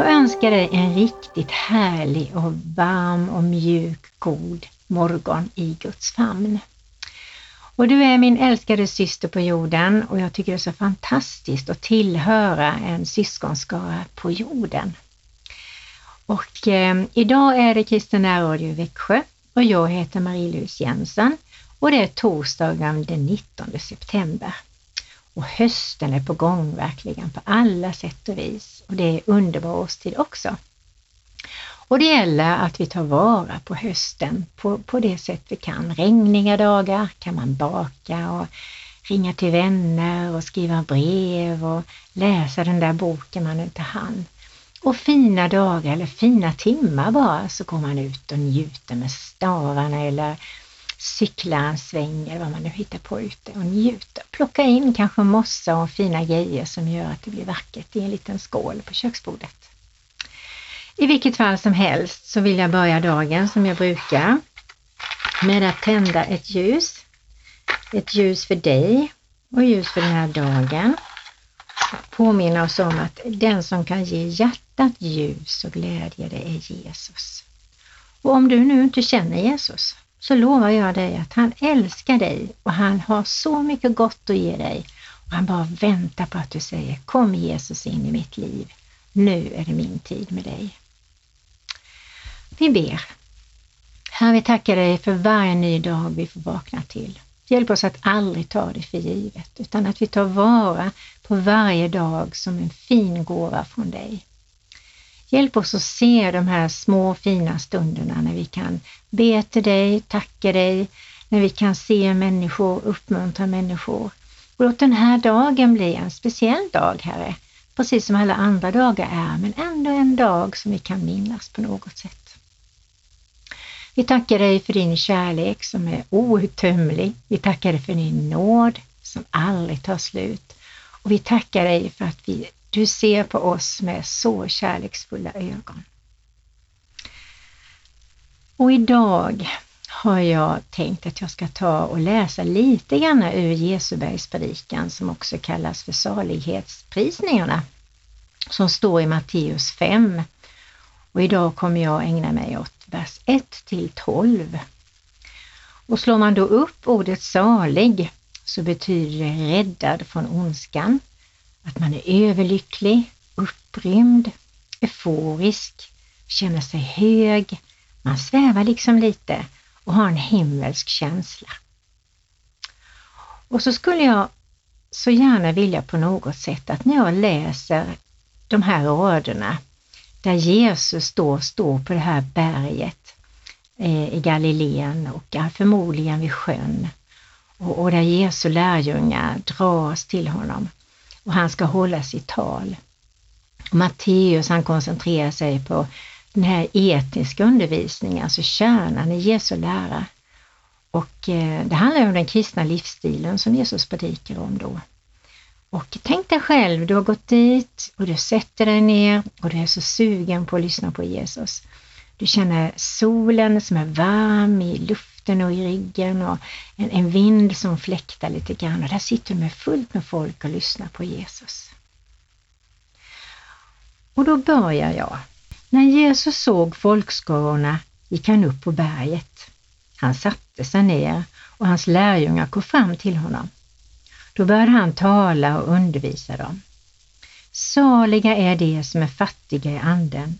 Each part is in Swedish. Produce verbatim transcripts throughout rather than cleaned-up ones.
Jag önskar dig en riktigt härlig och varm och mjuk god morgon i Guds famn. Och du är min älskade syster på jorden och jag tycker det är så fantastiskt att tillhöra en syskonskara på jorden. Och eh, idag är det Kristina Radio Växjö och jag heter Marie-Louise Jensen och det är torsdagen den nittonde september. Och hösten är på gång verkligen på alla sätt och vis. Och det är underbar årstid också. Och det gäller att vi tar vara på hösten på, på det sätt vi kan. Regniga dagar kan man baka och ringa till vänner och skriva brev och läsa den där boken man inte hann. Och fina dagar eller fina timmar bara så går man ut och njuter med stavarna eller cyklar en sväng eller vad man nu hittar på ute och njuter. Plocka in kanske mossa och fina grejer som gör att det blir vackert i en liten skål på köksbordet. I vilket fall som helst så vill jag börja dagen som jag brukar med att tända ett ljus. Ett ljus för dig och ljus för den här dagen. Påminna oss om att den som kan ge hjärtat ljus och glädje, det är Jesus. Och om du nu inte känner Jesus, så lovar jag dig att han älskar dig och han har så mycket gott att ge dig. Och han bara väntar på att du säger, kom Jesus in i mitt liv. Nu är det min tid med dig. Vi ber. Herre, vi tackar dig för varje ny dag vi får vakna till. Hjälp oss att aldrig ta det för givet utan att vi tar vara på varje dag som en fin gåva från dig. Hjälp oss att se de här små fina stunderna när vi kan be till dig, tacka dig, när vi kan se människor, uppmuntra människor. Och låt den här dagen bli en speciell dag, Herre, precis som alla andra dagar är, men ändå en dag som vi kan minnas på något sätt. Vi tackar dig för din kärlek som är outtömlig. Vi tackar dig för din nåd som aldrig tar slut. Och vi tackar dig för att vi Du ser på oss med så kärleksfulla ögon. Och idag har jag tänkt att jag ska ta och läsa lite grann ur Jesubergspariken som också kallas för salighetsprisningarna som står i Matteus fem. Och idag kommer jag ägna mig åt vers ett till tolv. Och slår man då upp ordet salig så betyder det räddad från ondskan. Att man är överlycklig, upprymd, euforisk, känner sig hög, man svävar liksom lite och har en himmelsk känsla. Och så skulle jag så gärna vilja på något sätt att när jag läser de här raderna där Jesus står, står på det här berget eh, i Galileen och förmodligen vid sjön och, och där Jesu lärjungar dras till honom. Och han ska hålla sitt tal. Matteus han koncentrerar sig på den här etiska undervisningen, alltså kärnan i Jesu lära. Och eh, det handlar om den kristna livsstilen som Jesus predikar om då. Och tänk dig själv, du har gått dit och du sätter dig ner och du är så sugen på att lyssna på Jesus. Du känner solen som är varm i luften och i ryggen och en, en vind som fläktar lite grann. Och där sitter du med fullt med folk och lyssnar på Jesus. Och då börjar jag. När Jesus såg folkskarorna gick han upp på berget. Han satte sig ner och hans lärjungar kom fram till honom. Då började han tala och undervisa dem. Saliga är de som är fattiga i anden.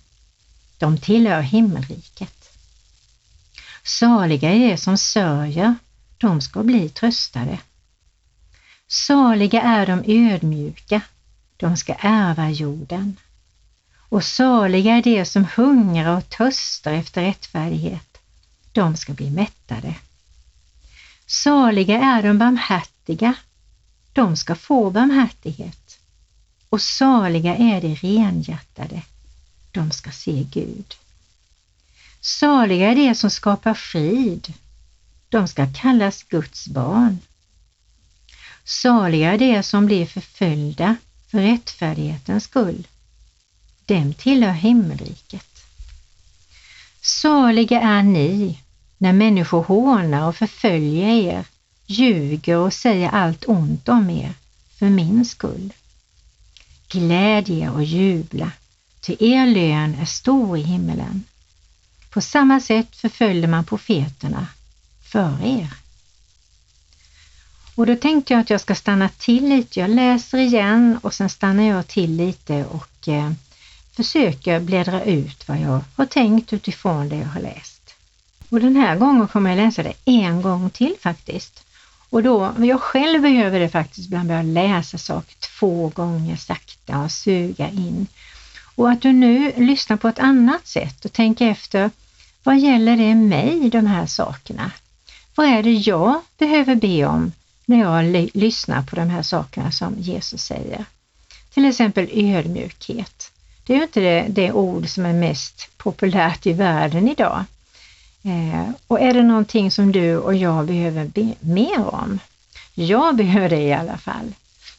De tillhör himmelriket. Saliga är de som sörjer, de ska bli tröstade. Saliga är de ödmjuka, de ska ärva jorden. Och saliga är de som hungrar och törstar efter rättfärdighet, de ska bli mättade. Saliga är de barmhärtiga, de ska få barmhärtighet. Och saliga är de renhjärtade. De ska se Gud. Saliga är de som skapar frid. De ska kallas Guds barn. Saliga är de som blir förföljda för rättfärdighetens skull. Dem tillhör himmelriket. Saliga är ni när människor hånar och förföljer er, ljuger och säger allt ont om er för min skull. Glädje och jubla. Ty er lön är stor i himmelen. På samma sätt förföljde man profeterna före er. Och då tänkte jag att jag ska stanna till lite. Jag läser igen och sen stannar jag till lite och eh, försöker bläddra ut vad jag har tänkt utifrån det jag har läst. Och den här gången kommer jag läsa det en gång till faktiskt. Och då, jag själv behöver det faktiskt ibland börja läsa saker två gånger sakta och suga in. Och att du nu lyssnar på ett annat sätt och tänker efter, vad gäller det mig, de här sakerna? Vad är det jag behöver be om när jag l- lyssnar på de här sakerna som Jesus säger? Till exempel ödmjukhet. Det är ju inte det, det ord som är mest populärt i världen idag. Eh, och är det någonting som du och jag behöver be mer om? Jag behöver det i alla fall.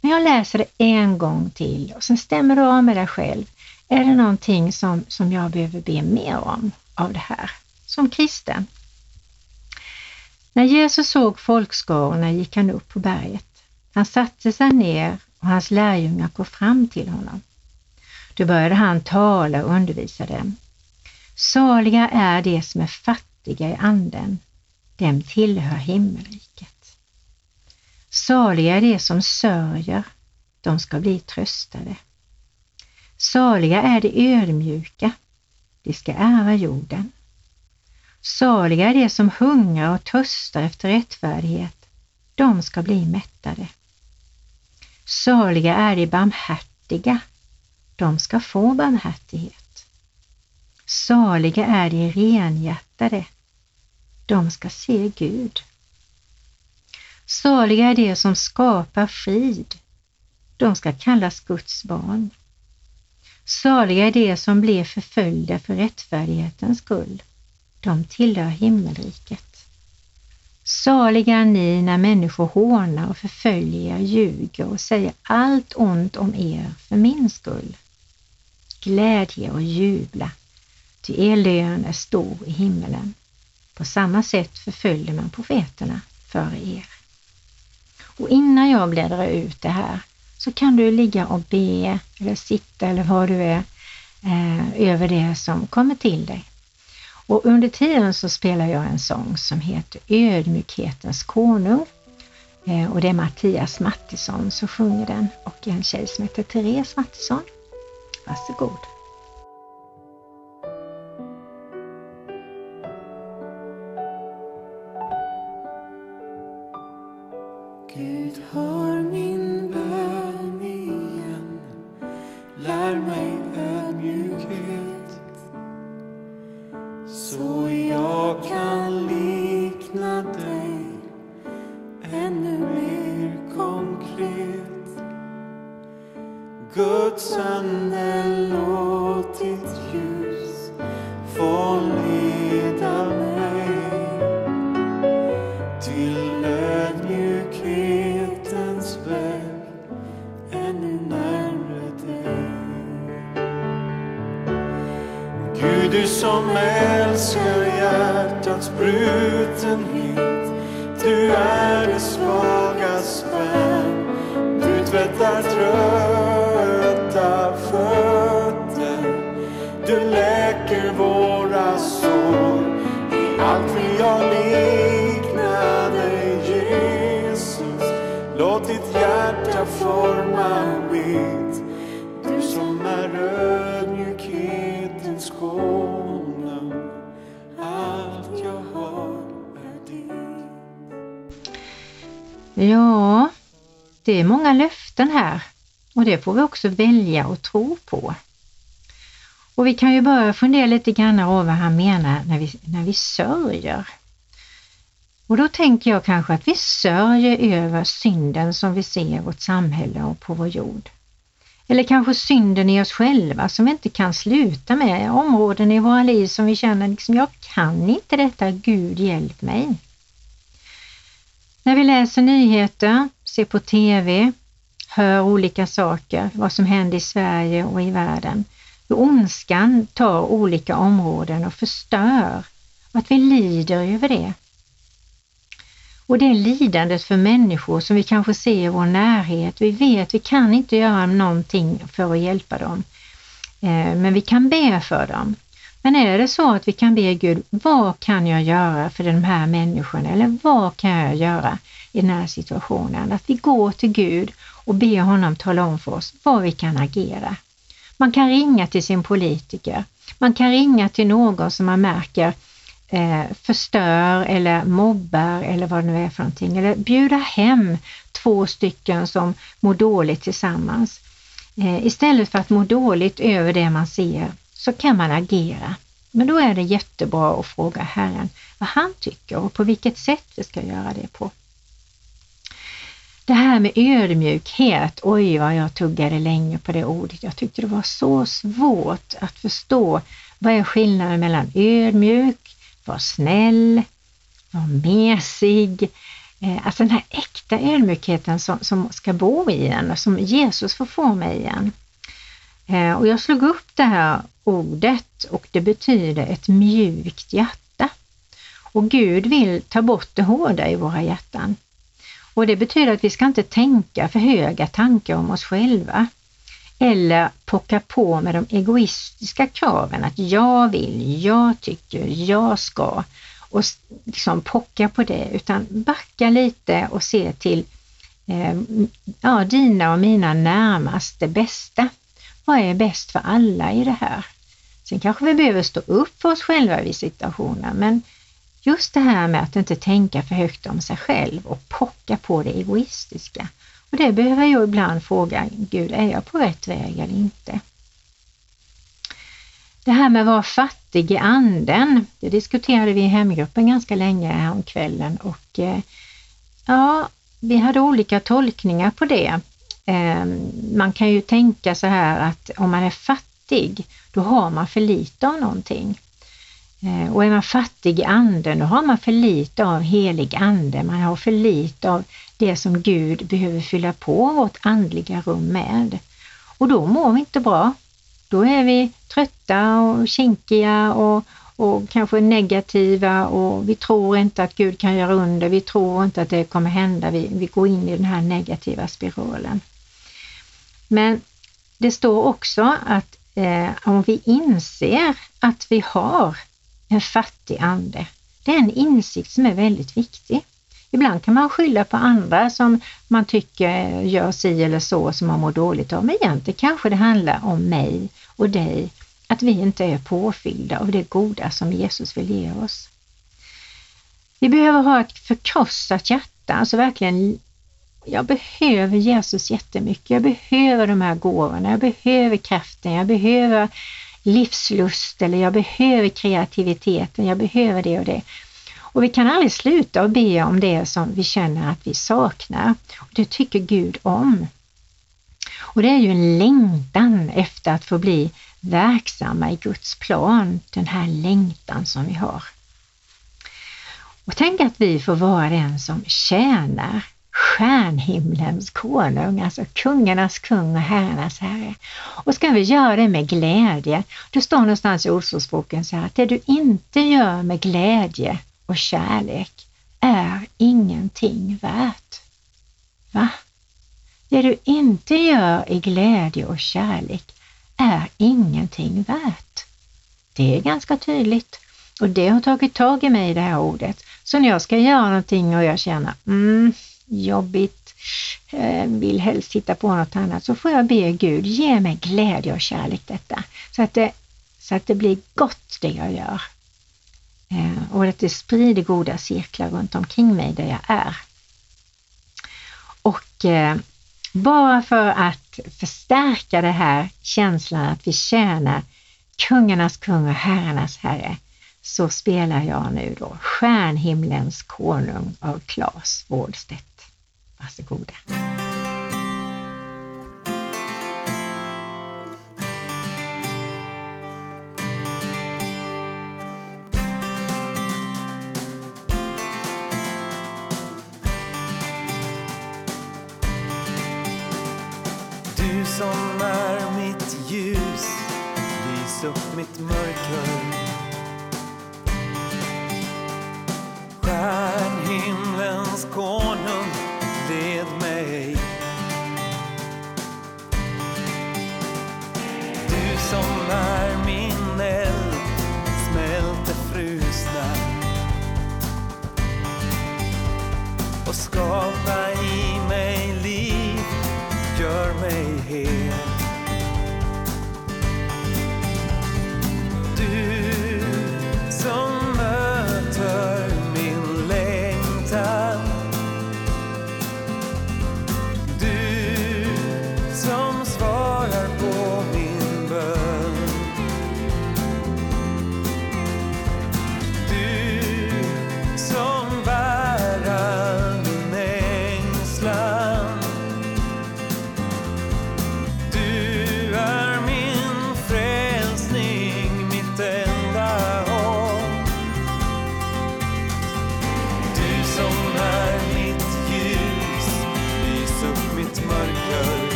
Men jag läser det en gång till och sen stämmer du av med dig själv. Är det någonting som, som jag behöver be mer om av det här? Som kristen. När Jesus såg folkskarorna gick han upp på berget. Han satte sig ner och hans lärjungar kom fram till honom. Då började han tala och undervisa dem. Saliga är de som är fattiga i anden. Dem tillhör himmelriket. Saliga är de som sörjer. De ska bli tröstade. Saliga är de ödmjuka. De ska ära jorden. Saliga är de som hungrar och törstar efter rättfärdighet. De ska bli mättade. Saliga är de barmhärtiga. De ska få barmhärtighet. Saliga är de renhjärtade. De ska se Gud. Saliga är de som skapar frid. De ska kallas Guds barn. Saliga är de som blir förföljda för rättfärdighetens skull. De tillhör himmelriket. Saliga är ni när människor hånar och förföljer er, ljuger och säger allt ont om er för min skull. Gläd er och jubla, ty er lön är stor i himmelen. På samma sätt förföljde man profeterna före er. Och innan jag bläddrar ut det här så kan du ligga och be eller sitta eller var du är eh, över det som kommer till dig. Och under tiden så spelar jag en sång som heter Ödmjukhetens konung. Eh, och det är Mattias Mattisson som sjunger den och en tjej som heter Therese Mattisson. Varsågod. Gud hör min bön igen. Lär mig ödmjukhet. Så jag kan likna dig ännu mer konkret. Guds ande låt ditt ljus få leda mig till ödmjukhetens väg, ännu närmare dig. Gud, du som älskar hjärtats brutenhet, du är det svagas vän. Du tvättar trötta fötter, du läker våra sår. I allt vill jag likna dig, Jesus. Låt ditt hjärta forma mitt, du som är ödmjukhet. Ja, det är många löften här och det får vi också välja och tro på. Och vi kan ju börja fundera lite grann över vad han menar när vi, när vi sörjer. Och då tänker jag kanske att vi sörjer över synden som vi ser i vårt samhälle och på vår jord. Eller kanske synden i oss själva som vi inte kan sluta med. Områden i våra liv som vi känner liksom, jag kan inte detta, Gud hjälp mig. När vi läser nyheter, ser på tv, hör olika saker, vad som händer i Sverige och i världen. Hur ondskan tar olika områden och förstör. Och att vi lider över det. Och det lidandet för människor som vi kanske ser i vår närhet. Vi vet vi kan inte göra någonting för att hjälpa dem. Men vi kan be för dem. Men är det så att vi kan be Gud, vad kan jag göra för de här människorna? Eller vad kan jag göra i den här situationen? Att vi går till Gud och ber honom tala om för oss vad vi kan agera. Man kan ringa till sin politiker. Man kan ringa till någon som man märker eh, förstör eller mobbar eller vad det nu är för någonting. Eller bjuda hem två stycken som mår dåligt tillsammans. Eh, istället för att må dåligt över det man ser, så kan man agera. Men då är det jättebra att fråga Herren vad han tycker och på vilket sätt vi ska göra det på. Det här med ödmjukhet, oj vad jag tuggade länge på det ordet. Jag tyckte det var så svårt att förstå. Vad är skillnaden mellan ödmjuk, var snäll, var mesig. Alltså den här äkta ödmjukheten som, som ska bo i en och som Jesus får få mig igen. Och jag slog upp det här ordet och det betyder ett mjukt hjärta. Och Gud vill ta bort det hårda i våra hjärtan. Och det betyder att vi ska inte tänka för höga tankar om oss själva. Eller pocka på med de egoistiska kraven att jag vill, jag tycker, jag ska. Och liksom pocka på det, utan backa lite och se till eh, ja, dina och mina närmaste bästa. Vad är bäst för alla i det här? Sen kanske vi behöver stå upp för oss själva vid situationen. Men just det här med att inte tänka för högt om sig själv och pocka på det egoistiska. Och det behöver jag ibland fråga, Gud, är jag på rätt väg eller inte? Det här med att vara fattig i anden, det diskuterade vi i hemgruppen ganska länge här om kvällen. Och ja, vi hade olika tolkningar på det. Man kan ju tänka så här att om man är fattig, då har man för lite av någonting. Och är man fattig i anden, då har man för lite av helig ande. Man har för lite av det som Gud behöver fylla på vårt andliga rum med. Och då mår vi inte bra. Då är vi trötta och kinkiga och, och kanske negativa. Och vi tror inte att Gud kan göra under. Vi tror inte att det kommer hända. Vi, vi går in i den här negativa spiralen. Men det står också att eh, om vi inser att vi har en fattig ande, det är en insikt som är väldigt viktig. Ibland kan man skylla på andra som man tycker gör sig eller så som man mår dåligt av. Men egentligen kanske det handlar om mig och dig, att vi inte är påfyllda av det goda som Jesus vill ge oss. Vi behöver ha ett förkrossat hjärta, alltså verkligen. Jag behöver Jesus jättemycket, jag behöver de här gåvorna, jag behöver kraften, jag behöver livslust eller jag behöver kreativiteten, jag behöver det och det. Och vi kan aldrig sluta att be om det som vi känner att vi saknar. Och det tycker Gud om. Och det är ju en längtan efter att få bli verksamma i Guds plan, den här längtan som vi har. Och tänk att vi får vara den som tjänar stjärnhimlens konung, alltså kungarnas kung och herrarnas herre. Och ska vi göra det med glädje, då står någonstans i Ordsboken så här, att det du inte gör med glädje och kärlek är ingenting värt. Va? Det du inte gör i glädje och kärlek är ingenting värt. Det är ganska tydligt. Och det har tagit tag i mig, det här ordet. Så när jag ska göra någonting och jag känner, mm, jobbigt, vill helst titta på något annat, så får jag be Gud, ge mig glädje och kärlek detta. Så att det, så att det blir gott det jag gör. Och att det sprider goda cirklar runt omkring mig där jag är. Och eh, bara för att förstärka det här känslan att vi tjänar kungarnas kung och herrarnas herre, så spelar jag nu då Stjärnhimlens konung av Klas Wålstedt. Varsågoda. Du som är mitt ljus, lys upp mitt mörker. Stjärnhimlens konung, led mig. Du som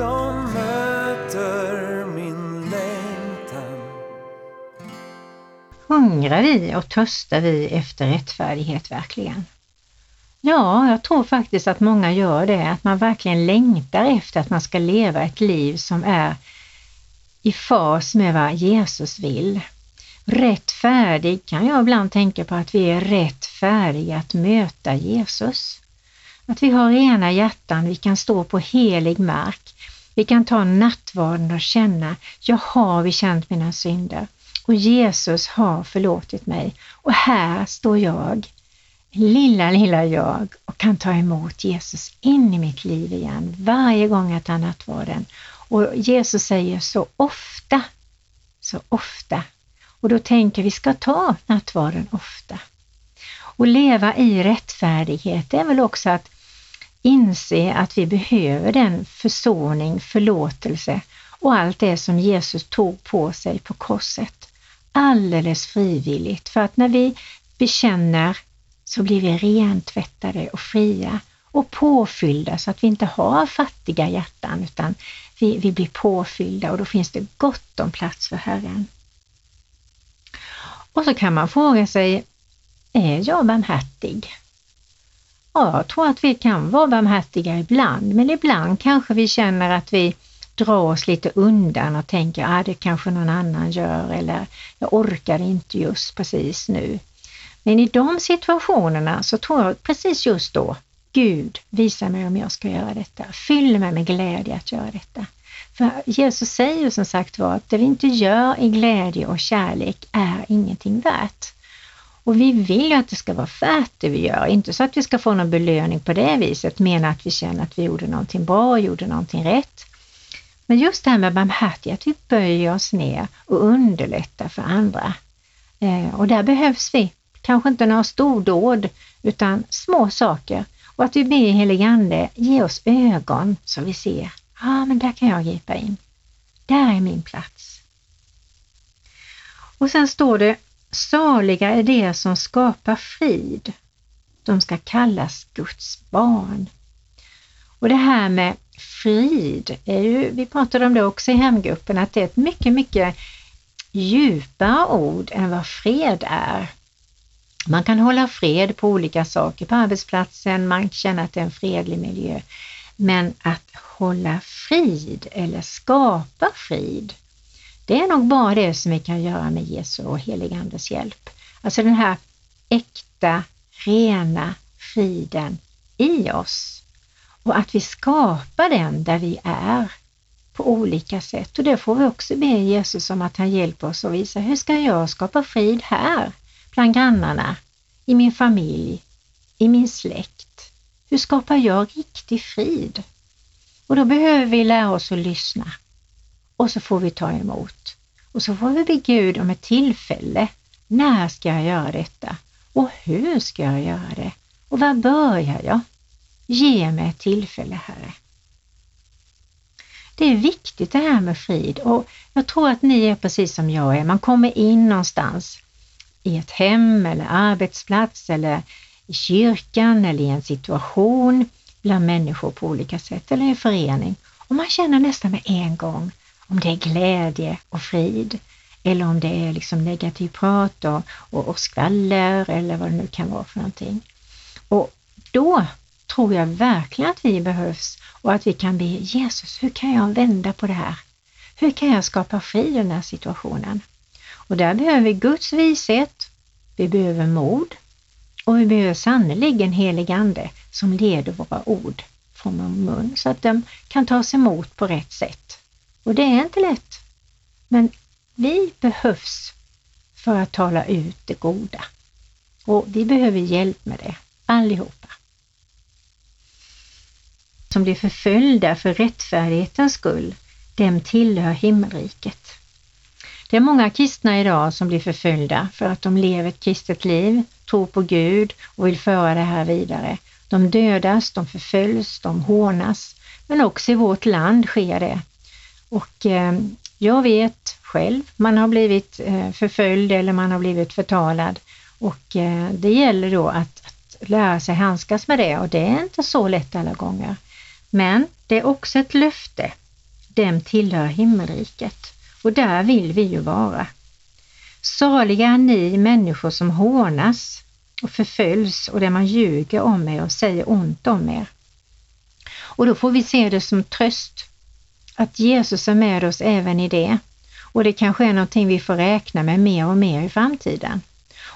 som möter min längtan. Hungrar vi och törstar vi efter rättfärdighet verkligen? Ja, jag tror faktiskt att många gör det. Att man verkligen längtar efter att man ska leva ett liv som är i fas med vad Jesus vill. Rättfärdig kan jag ibland tänka på att vi är rättfärdiga att möta Jesus. Att vi har rena hjärtan, vi kan stå på helig mark. Vi kan ta nattvarden och känna, jag har bekänt mina synder. Och Jesus har förlåtit mig. Och här står jag, lilla lilla jag, och kan ta emot Jesus in i mitt liv igen. Varje gång jag tar nattvarden. Och Jesus säger så ofta, så ofta. Och då tänker vi ska ta nattvarden ofta. Och leva i rättfärdighet är väl också att inse att vi behöver den försoning, förlåtelse och allt det som Jesus tog på sig på korset. Alldeles frivilligt, för att när vi bekänner så blir vi rentvättade och fria och påfyllda så att vi inte har fattiga hjärtan utan vi, vi blir påfyllda och då finns det gott om plats för Herren. Och så kan man fråga sig, är jag barmhärtig? Ja, jag tror att vi kan vara barmhärtiga ibland, men ibland kanske vi känner att vi drar oss lite undan och tänker att ah, det kanske någon annan gör eller jag orkar inte just precis nu. Men i de situationerna så tror jag precis just då, Gud visa mig om jag ska göra detta, fyll mig med glädje att göra detta. För Jesus säger ju som sagt var att det vi inte gör i glädje och kärlek är ingenting värt. Och vi vill ju att det ska vara värt det vi gör. Inte så att vi ska få någon belöning på det viset. Menar att vi känner att vi gjorde någonting bra och gjorde någonting rätt. Men just det här med barmhärtighet, att vi böjer oss ner och underlättar för andra. Eh, och där behövs vi. Kanske inte några stordåd utan små saker. Och att vi ber Helige Ande ge oss ögon så vi ser. Ja, ah, men där kan jag gripa in. Där är min plats. Och sen står det, saliga är det som skapar frid. De ska kallas Guds barn. Och det här med frid, är ju, vi pratade om det också i hemgruppen, att det är ett mycket, mycket djupare ord än vad fred är. Man kan hålla fred på olika saker på arbetsplatsen, man känner att det är en fredlig miljö. Men att hålla frid eller skapa frid, det är nog bara det som vi kan göra med Jesu och Helige Andes hjälp. Alltså den här äkta, rena friden i oss. Och att vi skapar den där vi är på olika sätt. Och det får vi också be Jesus om att han hjälper oss och visa hur ska jag skapa frid här bland grannarna, i min familj, i min släkt. Hur skapar jag riktig frid? Och då behöver vi lära oss att lyssna. Och så får vi ta emot. Och så får vi be Gud om ett tillfälle. När ska jag göra detta? Och hur ska jag göra det? Och var börjar jag? Ge mig ett tillfälle, Herre. Det är viktigt det här med frid. Och jag tror att ni är precis som jag är. Man kommer in någonstans. I ett hem eller arbetsplats. Eller i kyrkan. Eller i en situation. Bland människor på olika sätt. Eller i en förening. Och man känner nästan med en gång. Om det är glädje och frid eller om det är liksom negativ prat och, och, och skvaller eller vad det nu kan vara för någonting. Och då tror jag verkligen att vi behövs och att vi kan be Jesus, hur kan jag vända på det här? Hur kan jag skapa frid i den här situationen? Och där behöver vi Guds vishet, vi behöver mod och vi behöver sannoliken Helig Ande som leder våra ord från vår mun så att de kan tas emot på rätt sätt. Och det är inte lätt, men vi behövs för att tala ut det goda. Och vi behöver hjälp med det, allihopa. Som blir förföljda för rättfärdighetens skull, dem tillhör himmelriket. Det är många kristna idag som blir förföljda för att de lever ett kristet liv, tror på Gud och vill föra det här vidare. De dödas, de förföljs, de hånas, men också i vårt land sker det. Och eh, jag vet själv, man har blivit eh, förföljd eller man har blivit förtalad och eh, det gäller då att, att lära sig handskas med det och det är inte så lätt alla gånger. Men det är också ett löfte dem tillhör himmelriket. Och där vill vi ju vara. Saliga är ni människor som hånas och förföljs och där man ljuger om er och säger ont om er. Och då får vi se det som tröst att Jesus är med oss även i det. Och det kanske är någonting vi får räkna med mer och mer i framtiden.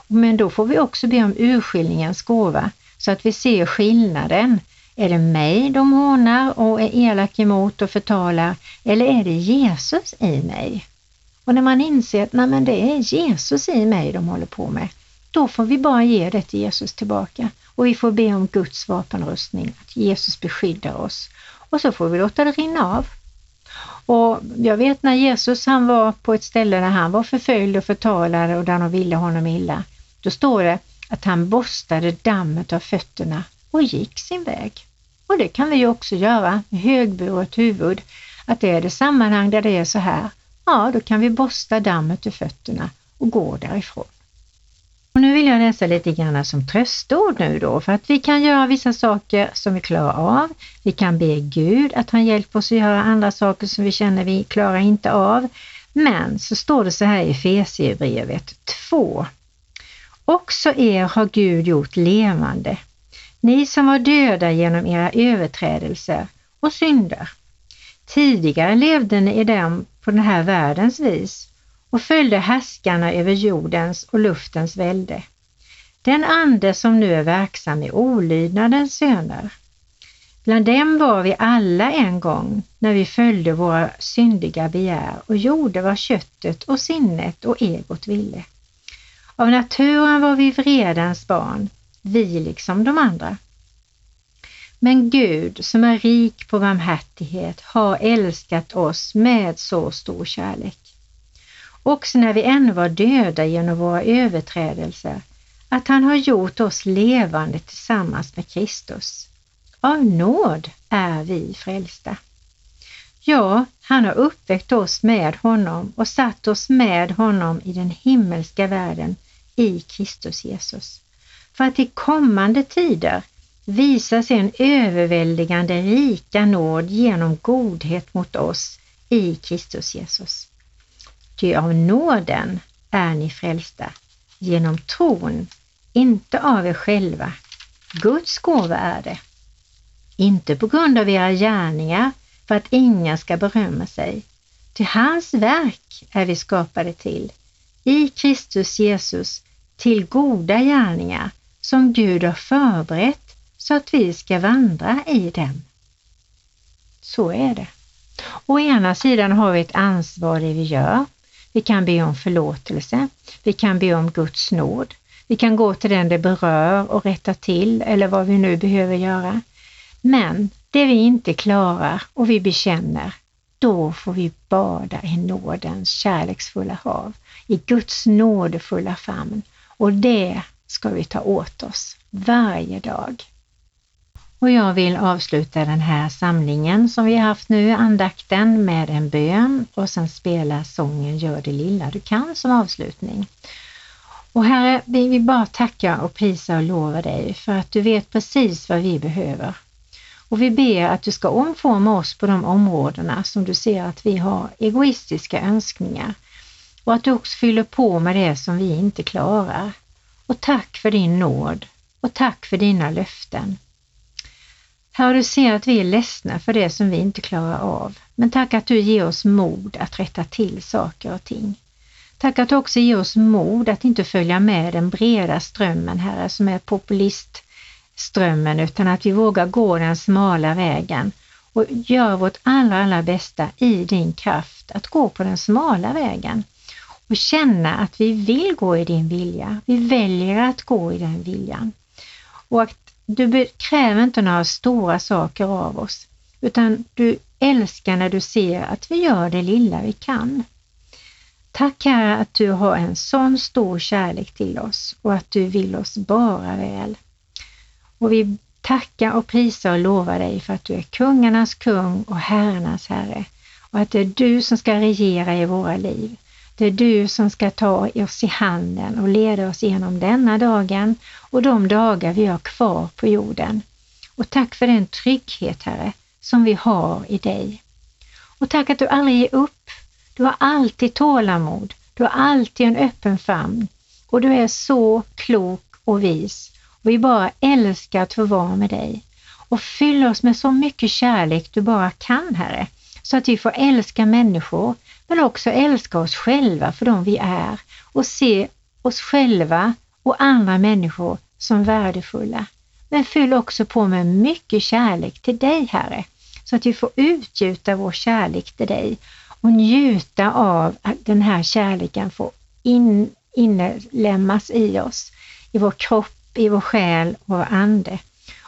Men då får vi också be om urskiljningens gåva så att vi ser skillnaden. Är det mig de hånar och är elak emot och förtalar, eller är det Jesus i mig? Och när man inser att nej, men det är Jesus i mig de håller på med, då får vi bara ge det till Jesus tillbaka. Och vi får be om Guds vapenrustning, att Jesus beskyddar oss. Och så får vi låta det rinna av. Och jag vet när Jesus han var på ett ställe där han var förföljd och förtalad och där de ville honom illa. Då står det att han borstade dammet av fötterna och gick sin väg. Och det kan vi ju också göra med högburet huvud. Att det är det sammanhang där det är så här. Ja, då kan vi borsta dammet ur fötterna och gå därifrån. Och nu vill jag läsa lite grann som tröstord nu då. För att vi kan göra vissa saker som vi klarar av. Vi kan be Gud att han hjälper oss att göra andra saker som vi känner vi klarar inte av. Men så står det så här i Efesiebrevet två. Också er har Gud gjort levande. Ni som var döda genom era överträdelser och synder. Tidigare levde ni i dem på den här världens vis och följde härskarna över jordens och luftens välde. Den ande som nu är verksam i olydnadens söner. Bland dem var vi alla en gång när vi följde våra syndiga begär och gjorde vad köttet och sinnet och egot ville. Av naturen var vi vredens barn. Vi liksom de andra. Men Gud som är rik på barmhärtighet har älskat oss med så stor kärlek. Också när vi ännu var döda genom våra överträdelser, att han har gjort oss levande tillsammans med Kristus. Av nåd är vi frälsta. Ja, han har uppväckt oss med honom och satt oss med honom i den himmelska världen i Kristus Jesus. För att i kommande tider visas en överväldigande rika nåd genom godhet mot oss i Kristus Jesus. Ty av nåden är ni frälsta genom tron, inte av er själva. Guds gåva är det. Inte på grund av era gärningar för att ingen ska berömma sig. Till hans verk är vi skapade till. I Kristus Jesus till goda gärningar. Som Gud har förberett så att vi ska vandra i dem. Så är det. Å ena sidan har vi ett ansvar det vi gör. Vi kan be om förlåtelse. Vi kan be om Guds nåd. Vi kan gå till den det berör och rätta till eller vad vi nu behöver göra. Men det vi inte klarar och vi bekänner, då får vi bada i nådens kärleksfulla hav. I Guds nådefulla famn. Och det ska vi ta åt oss varje dag. Och jag vill avsluta den här samlingen som vi har haft nu, andakten, med en bön och sen spela sången Gör det lilla du kan som avslutning. Och Herre, vi vill bara tacka och prisa och lova dig för att du vet precis vad vi behöver. Och vi ber att du ska omforma oss på de områdena som du ser att vi har egoistiska önskningar. Och att du också fyller på med det som vi inte klarar. Och tack för din nåd. Och tack för dina löften. Herre, du ser att vi är ledsna för det som vi inte klarar av. Men tack att du ger oss mod att rätta till saker och ting. Tack att du också ger oss mod att inte följa med den breda strömmen, Herre, som är populistströmmen. Utan att vi vågar gå den smala vägen. Och gör vårt allra, allra bästa i din kraft att gå på den smala vägen. Och känna att vi vill gå i din vilja. Vi väljer att gå i den viljan. Och att du kräver inte några stora saker av oss. Utan du älskar när du ser att vi gör det lilla vi kan. Tack Herre att du har en sån stor kärlek till oss. Och att du vill oss bara väl. Och vi tackar och prisar och lovar dig för att du är kungarnas kung och herrarnas herre. Och att det är du som ska regera i våra liv. Det är du som ska ta oss i handen och leda oss genom denna dagen och de dagar vi har kvar på jorden. Och tack för den trygghet, Herre, som vi har i dig. Och tack att du aldrig ger upp. Du har alltid tålamod. Du har alltid en öppen famn. Och du är så klok och vis. Och vi bara älskar att få vara med dig. Och fyll oss med så mycket kärlek du bara kan, Herre. Så att vi får älska människor. Men också älska oss själva för de vi är. Och se oss själva och andra människor som värdefulla. Men fyll också på med mycket kärlek till dig, Herre. Så att vi får utgjuta vår kärlek till dig. Och njuta av att den här kärleken får in, inlämnas i oss. I vår kropp, i vår själ och vår ande.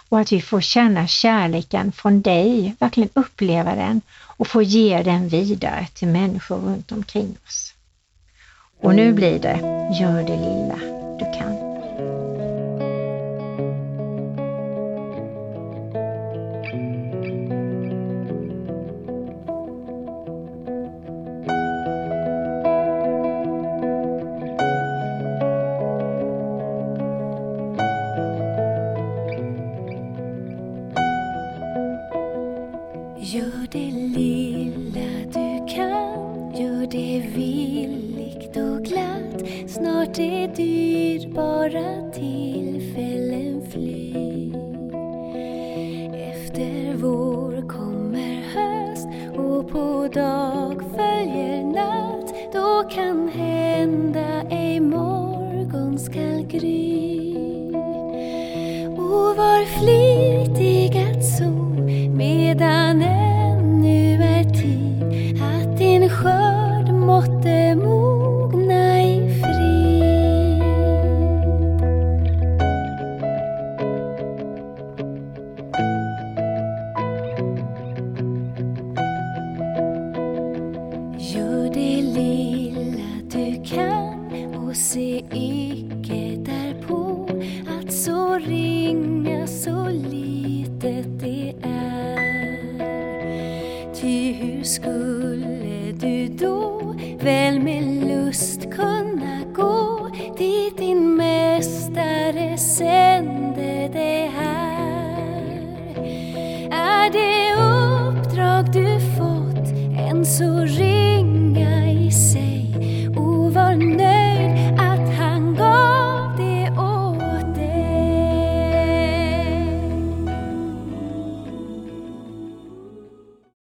Och att vi får känna kärleken från dig. Verkligen uppleva den. Och få ge den vidare till människor runt omkring oss. Och nu blir det, gör det lilla du kan. Gör det lilla du kan, gör det villigt och glatt. Snart är dyrbara tillfällen fly. Efter vår kommer höst och på dag följer natt. Då kan hända ej morgon skall gry. Och var flitig att så medan ännu är tid, att din skörd måtte mogna i frid. Gör det lilla du kan och se icke därpå att så ringa, så litet det är. Hur skulle du då väl med lust kunna gå dit din mästare sände dig här? Är det uppdrag du fått än så